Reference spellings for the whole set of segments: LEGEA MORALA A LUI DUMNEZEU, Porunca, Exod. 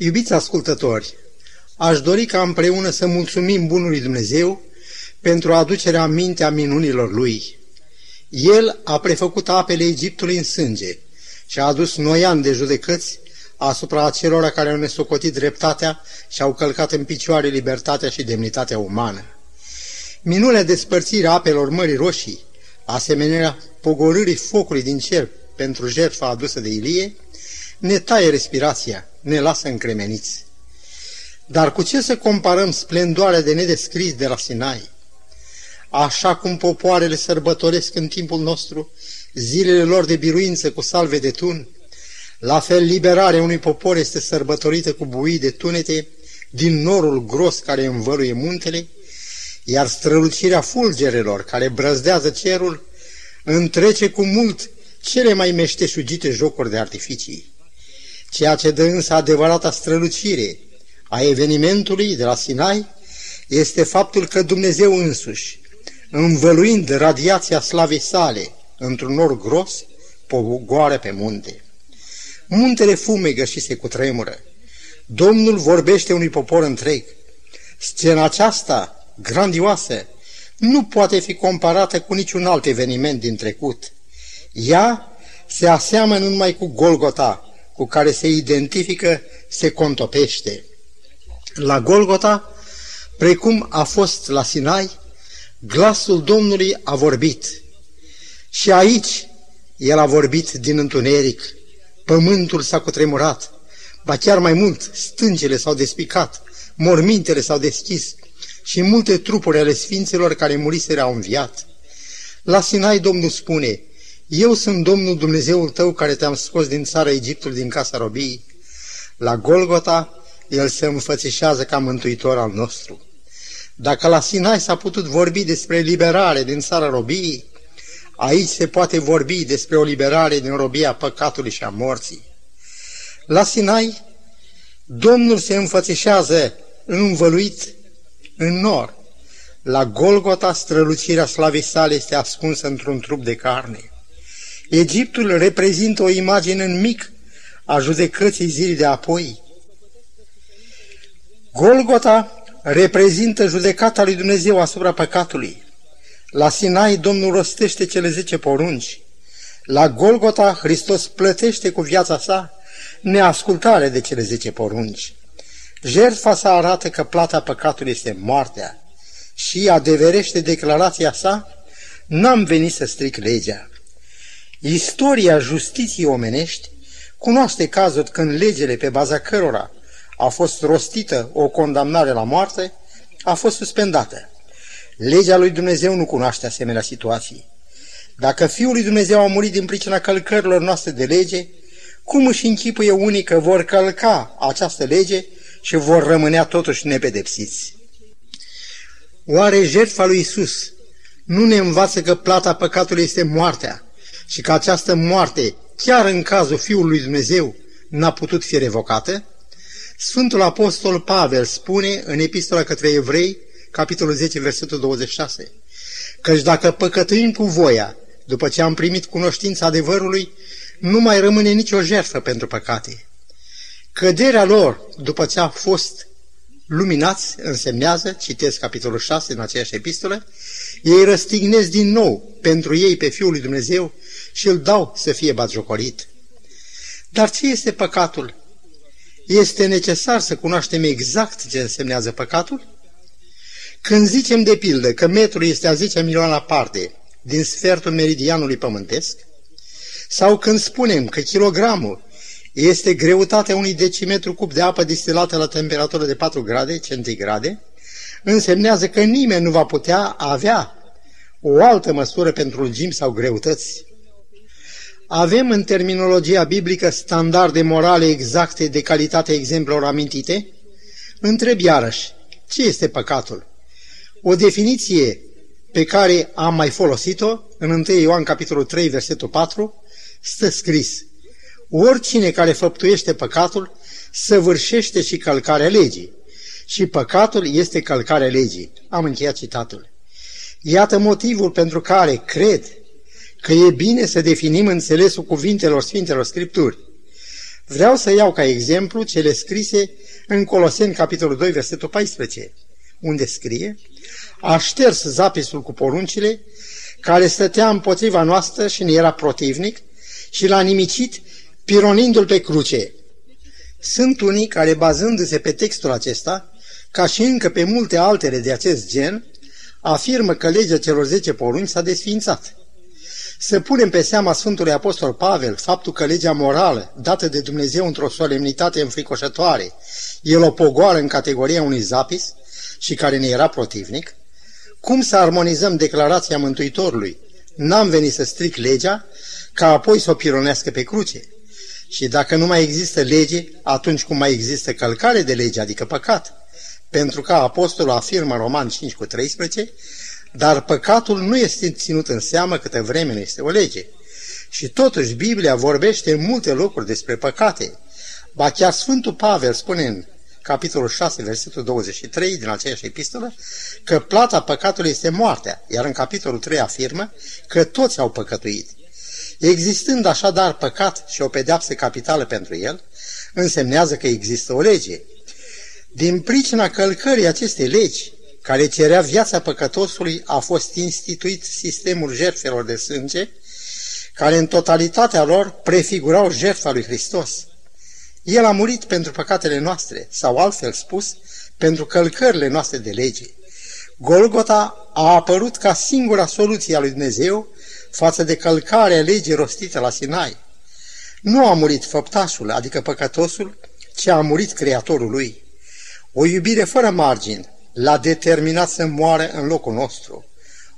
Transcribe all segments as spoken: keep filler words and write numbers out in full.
Iubiți ascultători, aș dori ca împreună să mulțumim Bunului Dumnezeu pentru aducerea în mintea minunilor Lui. El a prefăcut apele Egiptului în sânge și a adus noi ani de judecăți asupra acelora care au nesocotit dreptatea și au călcat în picioare libertatea și demnitatea umană. Minunea despărțirea apelor Mării Roșii, asemenea pogorârii focului din cer pentru jertfa adusă de Ilie, ne taie respirația, ne lasă încremeniți. Dar cu ce să comparăm splendoarea de nedescris de la Sinai? Așa cum popoarele sărbătoresc în timpul nostru zilele lor de biruință cu salve de tun, la fel liberarea unui popor este sărbătorită cu buii de tunete din norul gros care învăluie muntele, iar strălucirea fulgerelor care brăzdează cerul întrece cu mult cele mai meșteșugite jocuri de artificii. Ceea ce dă însă adevărata strălucire a evenimentului de la Sinai este faptul că Dumnezeu însuși, învăluind radiația slavei sale într-un nor gros, pogoară pe munte. Muntele fumegă și se cutremură. Domnul vorbește unui popor întreg. Scena aceasta, grandioasă, nu poate fi comparată cu niciun alt eveniment din trecut. Ea se aseamănă numai cu Golgota, cu care se identifică, se contopește. La Golgota, precum a fost la Sinai, glasul Domnului a vorbit. Și aici El a vorbit din întuneric. Pământul s-a cutremurat, ba chiar mai mult, stâncele s-au despicat, mormintele s-au deschis și multe trupuri ale sfinților care muriseră au înviat. La Sinai Domnul spune: Eu sunt Domnul Dumnezeul tău care te-am scos din țara Egiptul, din casa robiei. La Golgota, El se înfățișează ca mântuitor al nostru. Dacă la Sinai s-a putut vorbi despre liberare din țara robiei, aici se poate vorbi despre o liberare din robia păcatului și a morții. La Sinai, Domnul se înfățișează învăluit în nor. La Golgota, strălucirea slavei sale este ascunsă într-un trup de carne. Egiptul reprezintă o imagine în mic a judecății zilei de apoi. Golgota reprezintă judecata lui Dumnezeu asupra păcatului. La Sinai Domnul rostește cele zece porunci. La Golgota Hristos plătește cu viața sa neascultare de cele zece porunci. Jertfa sa arată că plata păcatului este moartea și adeverește declarația sa: N-am venit să stric legea. Istoria justiției omenești cunoaște cazuri când legele pe baza cărora a fost rostită o condamnare la moarte a fost suspendată. Legea lui Dumnezeu nu cunoaște asemenea situații. Dacă Fiul lui Dumnezeu a murit din pricina călcărilor noastre de lege, cum își închipuie unii că vor călca această lege și vor rămânea totuși nepedepsiți? Oare jertfa lui Isus nu ne învață că plata păcatului este moartea și că această moarte, chiar în cazul Fiului lui Dumnezeu, n-a putut fi revocată? Sfântul Apostol Pavel spune în Epistola către Evrei, capitolul zece, versetul douăzeci și șase: Căci dacă păcătuim cu voia, după ce am primit cunoștința adevărului, nu mai rămâne nicio jertfă pentru păcate. Căderea lor, după ce a fost luminați, însemnează, citesc capitolul șase în aceeași epistolă, ei răstignesc din nou pentru ei pe Fiul lui Dumnezeu și îl dau să fie batjocorit. Dar ce este păcatul? Este necesar să cunoaștem exact ce însemnează păcatul? Când zicem de pildă că metrul este a zecea milioana parte din sfertul meridianului pământesc, sau când spunem că kilogramul este greutatea unui decimetru cub de apă distilată la temperatură de patru grade centigrade, însemnează că nimeni nu va putea avea o altă măsură pentru lungimi sau greutăți. Avem în terminologia biblică standarde morale exacte de calitatea exemplelor amintite? Întreb iarăși, ce este păcatul? O definiție pe care am mai folosit-o în întâi Ioan capitolul trei, versetul patru, stă scris: Oricine care făptuiește păcatul săvârșește și călcarea legii, și păcatul este călcarea legii. Am încheiat citatul. Iată motivul pentru care cred că e bine să definim înțelesul cuvintelor Sfintelor Scripturi. Vreau să iau ca exemplu cele scrise în Coloseni, capitolul doi, versetul paisprezece, unde scrie: a șters zapisul cu poruncile care stătea împotriva noastră și ne era protivnic și l-a nimicit pironindu-l pe cruce. Sunt unii care, bazându-se pe textul acesta, ca și încă pe multe altele de acest gen, afirmă că legea celor zece porunci s-a desființat. Să punem pe seama Sfântului Apostol Pavel faptul că legea morală, dată de Dumnezeu într-o solemnitate înfricoșătoare, el o pogoară în categoria unui zapis și care ne era protivnic, cum să armonizăm declarația Mântuitorului: n-am venit să stric legea, ca apoi să o pironească pe cruce? Și dacă nu mai există lege, atunci cum mai există călcare de lege, adică păcat? Pentru că apostolul afirmă în Roman cinci cu treisprezece: dar păcatul nu este ținut în seamă câtă vreme nu este o lege. Și totuși Biblia vorbește în multe locuri despre păcate. Ba chiar Sfântul Pavel spune în capitolul șase, versetul douăzeci și trei din aceeași epistolă, că plata păcatului este moartea, iar în capitolul trei afirmă că toți au păcătuit. Existând așadar păcat și o pedeapsă capitală pentru el, însemnează că există o lege. Din pricina călcării acestei legi, care cerea viața păcătosului, a fost instituit sistemul jertfelor de sânge, care în totalitatea lor prefigurau jertfa lui Hristos. El a murit pentru păcatele noastre, sau altfel spus, pentru călcările noastre de lege. Golgota a apărut ca singura soluție a lui Dumnezeu față de călcarea legii rostite la Sinai. Nu a murit făptașul, adică păcătosul, ci a murit Creatorul lui. O iubire fără margini l-a determinat să moară în locul nostru.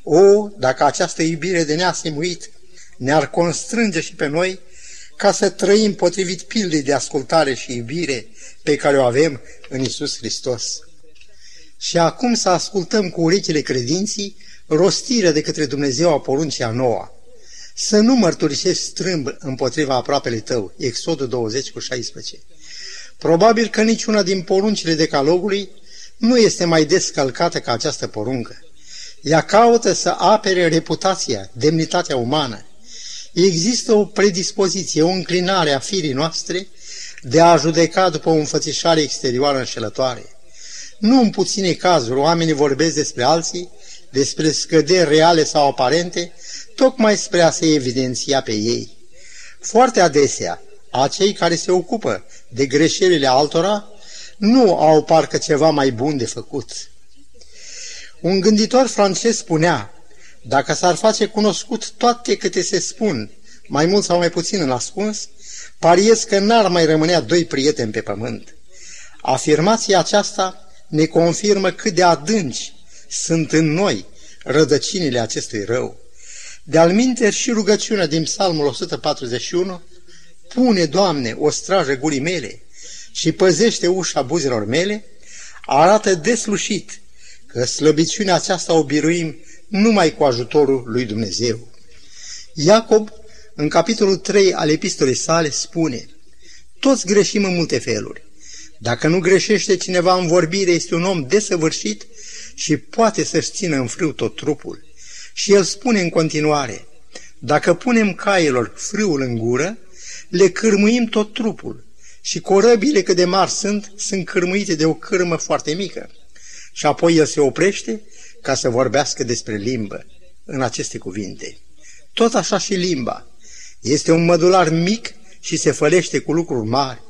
O, dacă această iubire de neasimuit ne-ar constrânge și pe noi ca să trăim potrivit pildei de ascultare și iubire pe care o avem în Iisus Hristos. Și acum să ascultăm cu urechile credinții rostirea de către Dumnezeu a poruncii a noua: să nu mărturisești strâmb împotriva aproapelui tău, Exodul douăzeci cu șaisprezece. Probabil că niciuna din poruncile decalogului nu este mai descălcată ca această poruncă. Ea caută să apere reputația, demnitatea umană. Există o predispoziție, o înclinare a firii noastre de a judeca după o înfățișare exterioară înșelătoare. Nu în puține cazuri oamenii vorbesc despre alții, despre scăderi reale sau aparente, tocmai spre a se evidenția pe ei. Foarte adesea, acei care se ocupă de greșelile altora nu au parcă ceva mai bun de făcut. Un gânditor francez spunea: dacă s-ar face cunoscut toate câte se spun, mai mult sau mai puțin în ascuns, pariez că n-ar mai rămânea doi prieteni pe pământ. Afirmația aceasta ne confirmă cât de adânci sunt în noi rădăcinile acestui rău. De-al minteri și rugăciunea din Psalmul o sută patruzeci și unu: pune, Doamne, o strajă gurii mele și păzește ușa buzelor mele, arată deslușit că slăbiciunea aceasta o biruim numai cu ajutorul lui Dumnezeu. Iacob, în capitolul trei al epistolei sale, spune: toți greșim în multe feluri. Dacă nu greșește cineva în vorbire, este un om desăvârșit și poate să-și țină în frâu tot trupul. Și el spune în continuare: dacă punem cailor frâul în gură, le cârmuim tot trupul, și corăbile, cât de mari sunt, sunt cârmuite de o cârmă foarte mică. Și apoi el se oprește ca să vorbească despre limbă în aceste cuvinte. Tot așa și limba este un mădular mic și se fălește cu lucruri mari.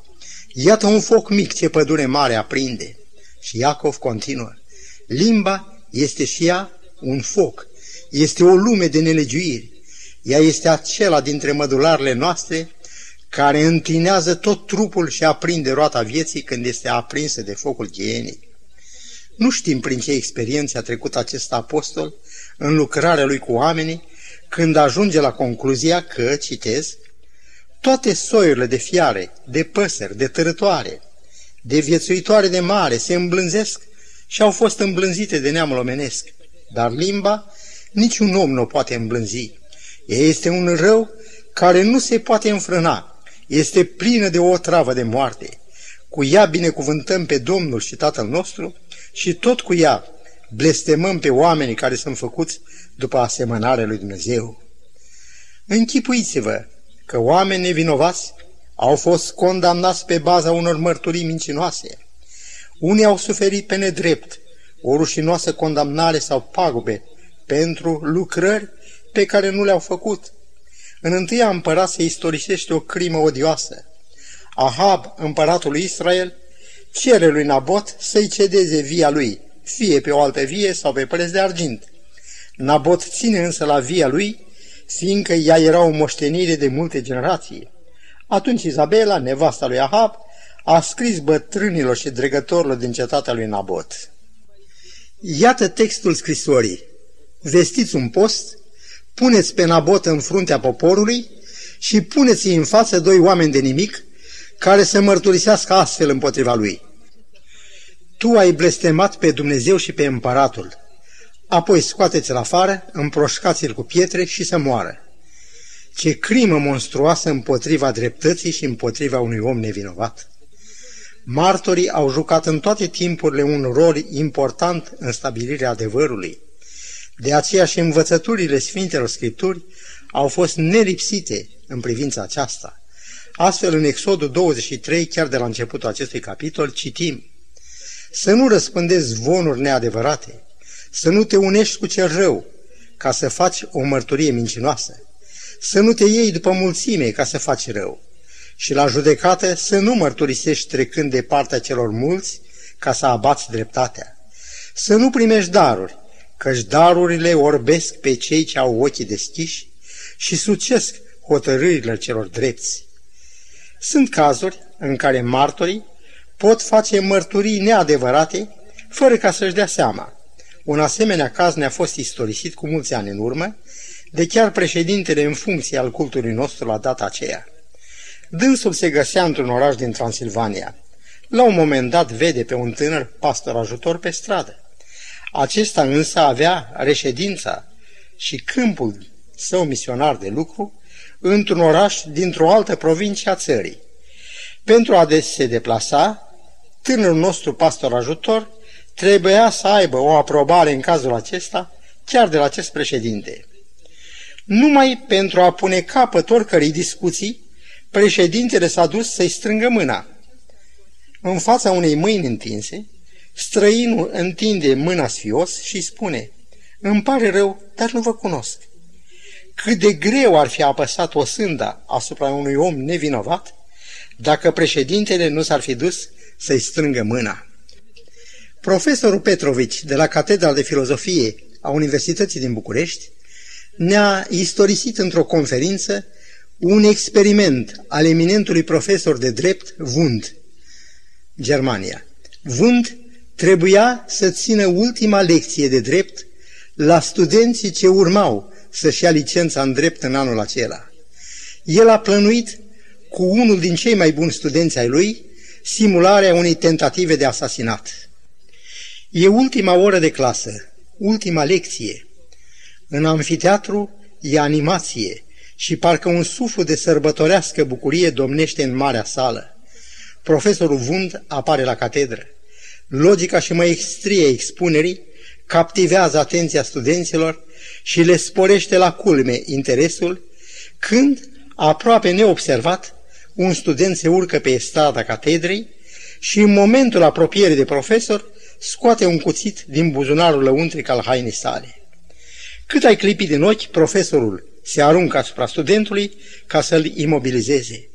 Iată un foc mic ce pădure mare aprinde. Și Iacov continuă: limba este și ea un foc, este o lume de nelegiuiri. Ea este acela dintre mădularele noastre care întinează tot trupul și aprinde roata vieții când este aprinsă de focul ghienei. Nu știm prin ce experiențe a trecut acest apostol în lucrarea lui cu oamenii, când ajunge la concluzia că, citez, toate soiurile de fiare, de păsări, de târătoare, de viețuitoare de mare se îmblânzesc și au fost îmblânzite de neamul omenesc, dar limba niciun om nu o poate îmblânzi. Ea este un rău care nu se poate înfrâna. Este plină de o otravă de moarte. Cu ea binecuvântăm pe Domnul și Tatăl nostru și tot cu ea blestemăm pe oamenii care sunt făcuți după asemănarea lui Dumnezeu. Închipuiți-vă că oameni nevinovați au fost condamnați pe baza unor mărturii mincinoase. Unii au suferit pe nedrept o rușinoasă condamnare sau pagube pentru lucrări pe care nu le-au făcut. În Întâia Împărat se istorisește o crimă odioasă. Ahab, împăratul lui Israel, cere lui Nabot să-i cedeze via lui, fie pe o altă vie sau pe preț de argint. Nabot ține însă la via lui, fiindcă ea era o moștenire de multe generații. Atunci Izabela, nevasta lui Ahab, a scris bătrânilor și dregătorilor din cetatea lui Nabot. Iată textul scrisorii. Vestiți un post, puneți pe Nabot în fruntea poporului și puneți-i în față doi oameni de nimic care să mărturisească astfel împotriva lui. Tu ai blestemat pe Dumnezeu și pe împăratul. Apoi scoateți-l afară, împroșcați-l cu pietre și să moară. Ce crimă monstruoasă împotriva dreptății și împotriva unui om nevinovat! Martorii au jucat în toate timpurile un rol important în stabilirea adevărului. De aceea și învățăturile Sfintelor Scripturi au fost nelipsite în privința aceasta. Astfel, în Exodul douăzeci și trei, chiar de la începutul acestui capitol, citim: să nu răspândești zvonuri neadevărate, să nu te unești cu cel rău ca să faci o mărturie mincinoasă, să nu te iei după mulțime ca să faci rău și la judecată să nu mărturisești trecând de partea celor mulți ca să abați dreptatea, să nu primești daruri, căci darurile orbesc pe cei ce au ochii deschiși și sucesc hotărârile celor drepți. Sunt cazuri în care martorii pot face mărturii neadevărate fără ca să-și dea seama. Un asemenea caz ne-a fost istorisit cu mulți ani în urmă, de chiar președintele în funcție al cultului nostru la data aceea. Dânsul se găsea într-un oraș din Transilvania. La un moment dat vede pe un tânăr pastor ajutor pe stradă. Acesta însă avea reședința și câmpul său misionar de lucru într-un oraș dintr-o altă provincie a țării. Pentru a se deplasa, tânărul nostru pastor ajutor trebuia să aibă o aprobare în cazul acesta chiar de la acest președinte. Numai pentru a pune capăt oricărei discuții, președintele s-a dus să-i strângă mâna. În fața unei mâini întinse, străinul întinde mâna sfios și spune: îmi pare rău, dar nu vă cunosc. Cât de greu ar fi apăsat o sânda asupra unui om nevinovat dacă președintele nu s-ar fi dus să-i strângă mâna. Profesorul Petrovici, de la Catedra de Filozofie a Universității din București, ne-a istorisit într-o conferință un experiment al eminentului profesor de drept Wundt, Germania. Wundt trebuia să țină ultima lecție de drept la studenții ce urmau să-și ia licența în drept în anul acela. El a plănuit cu unul din cei mai buni studenți ai lui simularea unei tentative de asasinat. E ultima oră de clasă, ultima lecție. În amfiteatru e animație și parcă un suflu de sărbătorească bucurie domnește în marea sală. Profesorul Wundt apare la catedră. Logica și măiestria expunerii captivează atenția studenților și le sporește la culme interesul, când, aproape neobservat, un student se urcă pe estrada catedrei și, în momentul apropierii de profesor, scoate un cuțit din buzunarul lăuntric al hainei sale. Cât ai clipi din ochi, profesorul se aruncă asupra studentului ca să-l imobilizeze.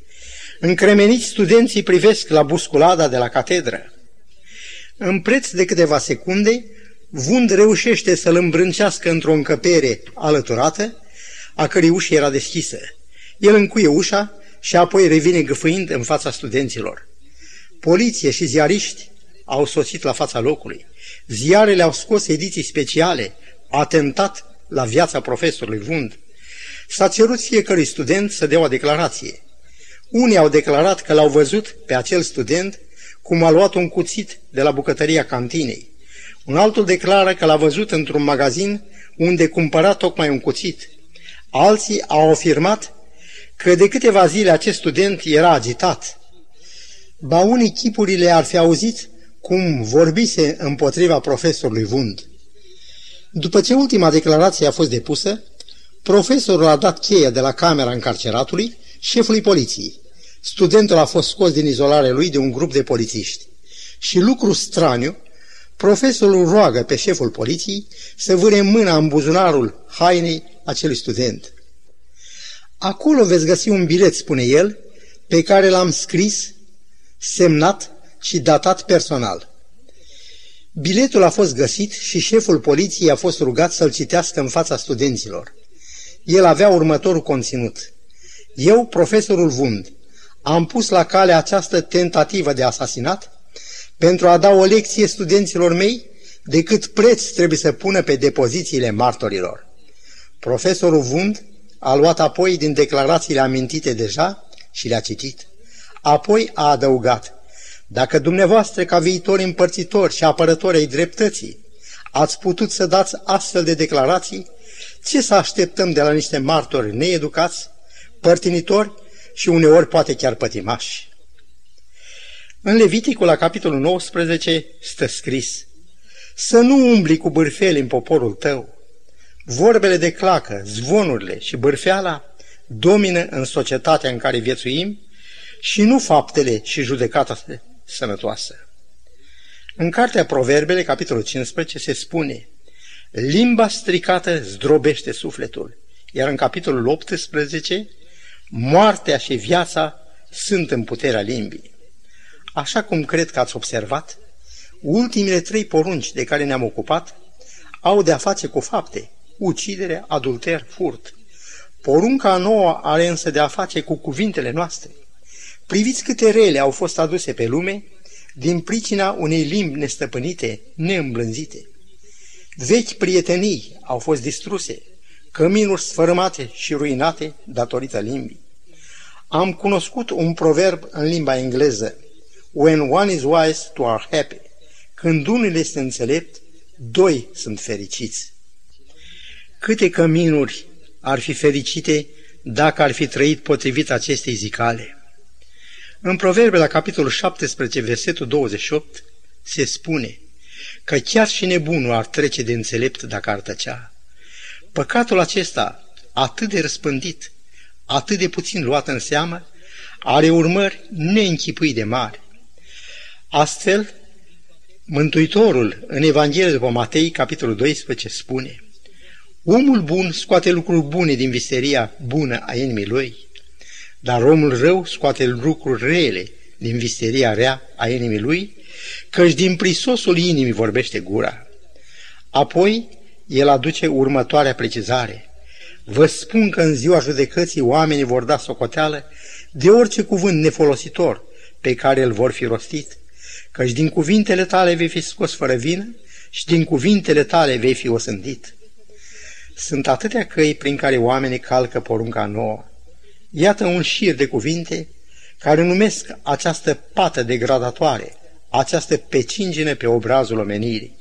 Încremeniți, studenții privesc la busculada de la catedră. În preț de câteva secunde, Wundt reușește să-l îmbrâncească într-o încăpere alăturată, a cărei ușă era deschisă. El încuie ușa și apoi revine gâfâind în fața studenților. Poliție și ziariști au sosit la fața locului. Ziarele au scos ediții speciale, atentat la viața profesorului Wundt. S-a cerut fiecărui student să dea o declarație. Unii au declarat că l-au văzut pe acel student cum a luat un cuțit de la bucătăria cantinei. Un altul declară că l-a văzut într-un magazin unde cumpăra tocmai un cuțit. Alții au afirmat că de câteva zile acest student era agitat. Ba unii chipurile ar fi auzit cum vorbise împotriva profesorului Wundt. După ce ultima declarație a fost depusă, profesorul a dat cheia de la camera încarceratului șefului poliției. Studentul a fost scos din izolarea lui de un grup de polițiști. Și lucru straniu, profesorul roagă pe șeful poliției să vâre mâna în buzunarul hainei acelui student. Acolo veți găsi un bilet, spune el, pe care l-am scris, semnat și datat personal. Biletul a fost găsit și șeful poliției a fost rugat să-l citească în fața studenților. El avea următorul conținut. Eu, profesorul Wund, am pus la cale această tentativă de asasinat pentru a da o lecție studenților mei de cât preț trebuie să pună pe depozițiile martorilor. Profesorul Wund a luat apoi din declarațiile amintite deja și le-a citit. Apoi a adăugat, dacă dumneavoastră ca viitori împărțitori și apărători ai dreptății ați putut să dați astfel de declarații, ce să așteptăm de la niște martori needucați, părtinitori și uneori poate chiar pătimași? În Leviticul, la capitolul nouăsprezece, stă scris, să nu umbli cu bârfele în poporul tău. Vorbele de clacă, zvonurile și bârfeala domină în societatea în care viețuim și nu faptele și judecata sănătoasă. În cartea Proverbele, capitolul cincisprezece, se spune, limba stricată zdrobește sufletul, iar în capitolul optsprezece, moartea și viața sunt în puterea limbii. Așa cum cred că ați observat, ultimele trei porunci de care ne-am ocupat au de-a face cu fapte, ucidere, adulter, furt. Porunca nouă are însă de-a face cu cuvintele noastre. Priviți câte rele au fost aduse pe lume din pricina unei limbi nestăpânite, neîmblânzite. Vechi prietenii au fost distruse, căminuri sfărâmate și ruinate datorită limbii. Am cunoscut un proverb în limba engleză, when one is wise, two are happy. Când unul este înțelept, doi sunt fericiți. Câte căminuri ar fi fericite dacă ar fi trăit potrivit acestei zicale? În Proverbe, la capitolul șaptesprezece, versetul douăzeci și opt, se spune că chiar și nebunul ar trece de înțelept dacă ar tăcea. Păcatul acesta, atât de răspândit, atât de puțin luat în seamă, are urmări neînchipuite de mari. Astfel, Mântuitorul în Evanghelie după Matei, capitolul doisprezece, spune, omul bun scoate lucruri bune din visteria bună a inimii lui, dar omul rău scoate lucruri rele din visteria rea a inimii lui, căci din prisosul inimii vorbește gura. Apoi, el aduce următoarea precizare. Vă spun că în ziua judecății oamenii vor da socoteală de orice cuvânt nefolositor pe care îl vor fi rostit, căci din cuvintele tale vei fi scos fără vină și din cuvintele tale vei fi osândit. Sunt atâtea căi prin care oamenii calcă porunca nouă. Iată un șir de cuvinte care numesc această pată degradatoare, această pecingină pe obrazul omenirii.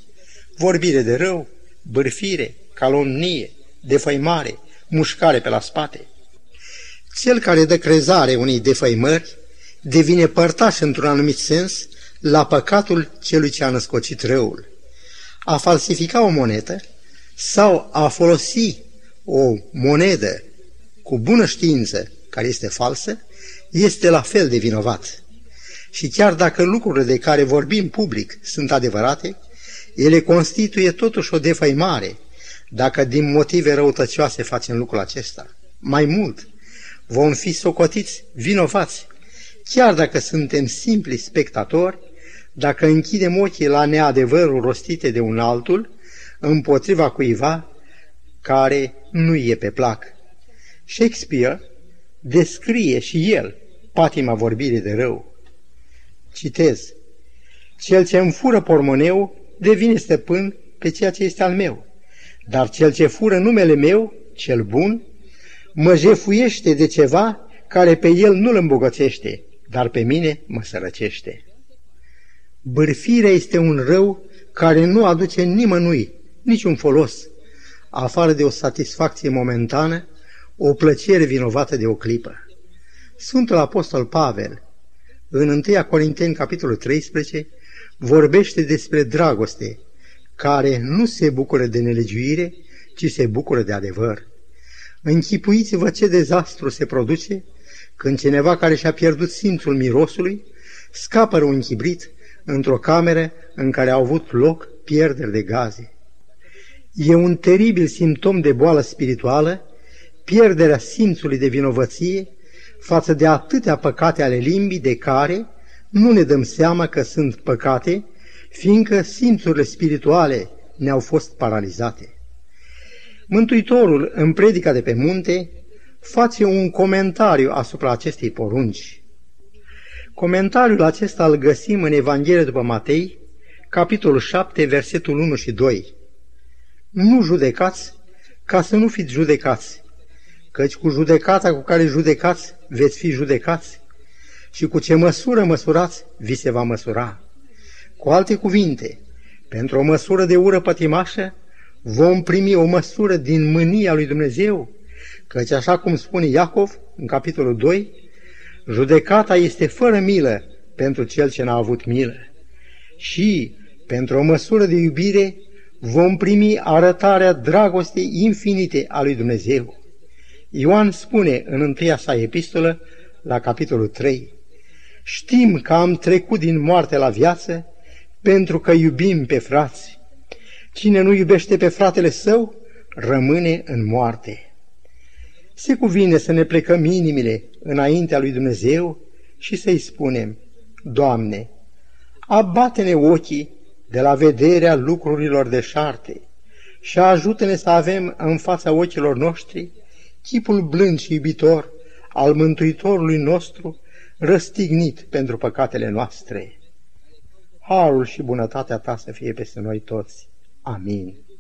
Vorbire de rău, bârfire, calomnie, defăimare, mușcare pe la spate. Cel care dă crezare unei defăimări devine părtaș într-un anumit sens la păcatul celui ce a născocit răul. A falsifica o monedă sau a folosi o monedă cu bună știință care este falsă, este la fel de vinovat. Și chiar dacă lucrurile de care vorbim public sunt adevărate, ele constituie totuși o defăimare, dacă din motive răutăcioase facem lucrul acesta. Mai mult, vom fi socotiți vinovați, chiar dacă suntem simpli spectatori, dacă închidem ochii la neadevărul rostite de un altul, împotriva cuiva care nu e pe plac. Shakespeare descrie și el patima vorbirii de rău. Citez, cel ce îmi fură pormoneu devine stăpân pe ceea ce este al meu, dar cel ce fură numele meu, cel bun, mă jefuiește de ceva care pe el nu-l îmbogățește, dar pe mine mă sărăcește. Bârfirea este un rău care nu aduce nimănui niciun folos, afară de o satisfacție momentană, o plăcere vinovată de o clipă. Sfântul Apostol Pavel, în întâi Corinteni, capitolul treisprezece, vorbește despre dragoste, care nu se bucură de nelegiuire, ci se bucură de adevăr. Închipuiți-vă ce dezastru se produce când cineva care și-a pierdut simțul mirosului scapă un chibrit într-o cameră în care au avut loc pierderi de gaze. E un teribil simptom de boală spirituală, pierderea simțului de vinovăție față de atâtea păcate ale limbii de care nu ne dăm seama că sunt păcate, fiindcă simțurile spirituale ne-au fost paralizate. Mântuitorul, în predica de pe munte, face un comentariu asupra acestei porunci. Comentariul acesta îl găsim în Evanghelia după Matei, capitolul șapte, versetul unu și doi. Nu judecați ca să nu fiți judecați, căci cu judecata cu care judecați veți fi judecați și cu ce măsură măsurați vi se va măsura. Cu alte cuvinte, pentru o măsură de ură pătimașă vom primi o măsură din mânia lui Dumnezeu, căci așa cum spune Iacov în capitolul doi, judecata este fără milă pentru cel ce n-a avut milă. Și pentru o măsură de iubire vom primi arătarea dragostei infinite a lui Dumnezeu. Ioan spune în întâia sa epistolă, la capitolul trei, știm că am trecut din moarte la viață pentru că iubim pe frați. Cine nu iubește pe fratele său rămâne în moarte. Se cuvine să ne plecăm inimile înaintea lui Dumnezeu și să-i spunem, Doamne, abate-ne ochii de la vederea lucrurilor deșarte și ajută-ne să avem în fața ochilor noștri chipul blând și iubitor al Mântuitorului nostru, răstignit pentru păcatele noastre. Harul și bunătatea ta să fie peste noi toți. Amin.